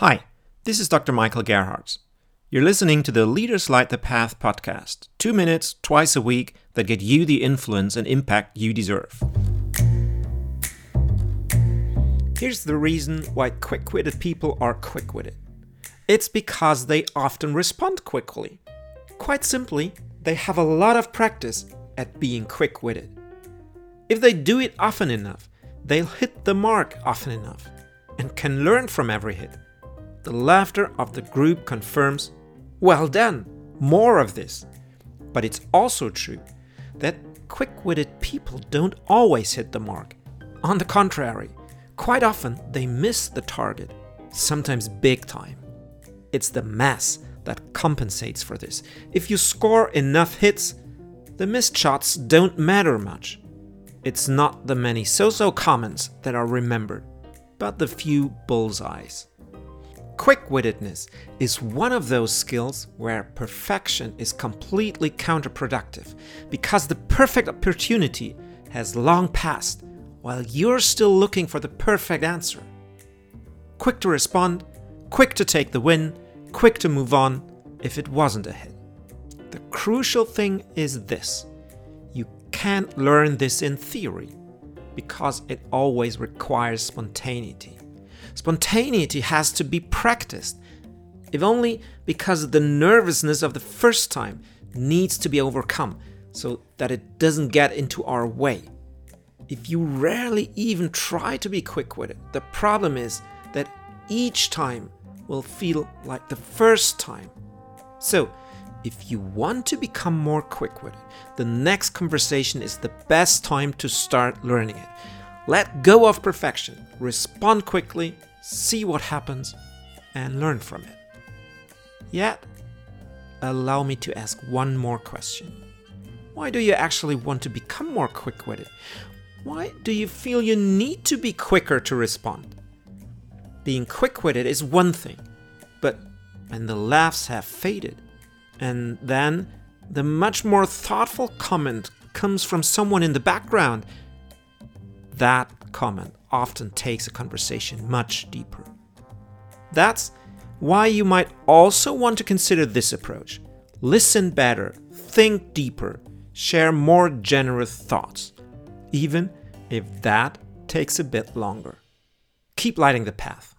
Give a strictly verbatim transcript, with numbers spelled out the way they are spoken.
Hi, this is Doctor Michael Gerhards. You're listening to the Leaders Light the Path podcast, two minutes, twice a week, that get you the influence and impact you deserve. Here's the reason why quick-witted people are quick-witted. It's because they often respond quickly. Quite simply, they have a lot of practice at being quick-witted. If they do it often enough, they'll hit the mark often enough and can learn from every hit. The laughter of the group confirms, well done, more of this. But it's also true that quick-witted people don't always hit the mark. On the contrary, quite often they miss the target, sometimes big time. It's the mass that compensates for this. If you score enough hits, the missed shots don't matter much. It's not the many so-so comments that are remembered, but the few bullseyes. Quick-wittedness is one of those skills where perfection is completely counterproductive because the perfect opportunity has long passed while you're still looking for the perfect answer. Quick to respond, quick to take the win, quick to move on if it wasn't a hit. The crucial thing is this: you can't learn this in theory because it always requires spontaneity. Spontaneity has to be practiced, if only because the nervousness of the first time needs to be overcome so that it doesn't get into our way. If you rarely even try to be quick-witted, the problem is that each time will feel like the first time. So, if you want to become more quick-witted, the next conversation is the best time to start learning it. Let go of perfection, respond quickly, see what happens, and learn from it. Yet, allow me to ask one more question. Why do you actually want to become more quick-witted? Why do you feel you need to be quicker to respond? Being quick-witted is one thing, but when the laughs have faded, and then the much more thoughtful comment comes from someone in the background, that comment often takes a conversation much deeper. That's why you might also want to consider this approach. Listen better, think deeper, share more generous thoughts, even if that takes a bit longer. Keep lighting the path.